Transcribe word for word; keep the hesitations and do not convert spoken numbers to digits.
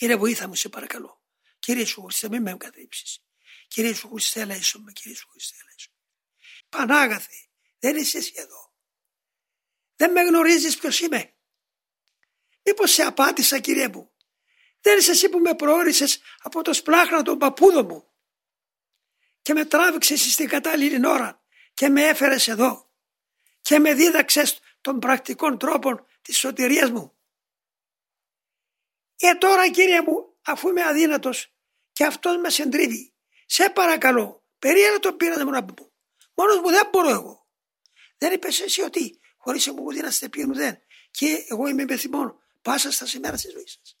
Κύριε, βοήθα μου, σε παρακαλώ. Κύριε Ιησού Χριστέ, μην με εγκαταλείψεις. Κύριε Ιησού Χριστέ, ελέησον με. Κύριε Ιησού Χριστέ, ελέησον με. Πανάγαθε, δεν είσαι εσύ εδώ. Δεν με γνωρίζεις ποιος είμαι. Μήπως σε απάτησα, Κύριε μου. Δεν είσαι εσύ που με προόρισες από το σπλάχνα των παππούδων μου και με τράβηξες στην κατάλληλη ώρα και με έφερες εδώ και με δίδαξες των πρακτικών τρόπων της σωτηρίας μου. Και τώρα, Κύριε μου, αφού είμαι αδύνατος και αυτός με συντρίβει, σε παρακαλώ, περίεργα το πήρατε μου να πω. Μόνος μου δεν μπορώ εγώ. Δεν είπες εσύ ότι χωρίς εγώ να είστε πιένου δεν, και εγώ είμαι μεθυμών πάσα στα σημεία της ζωής σας.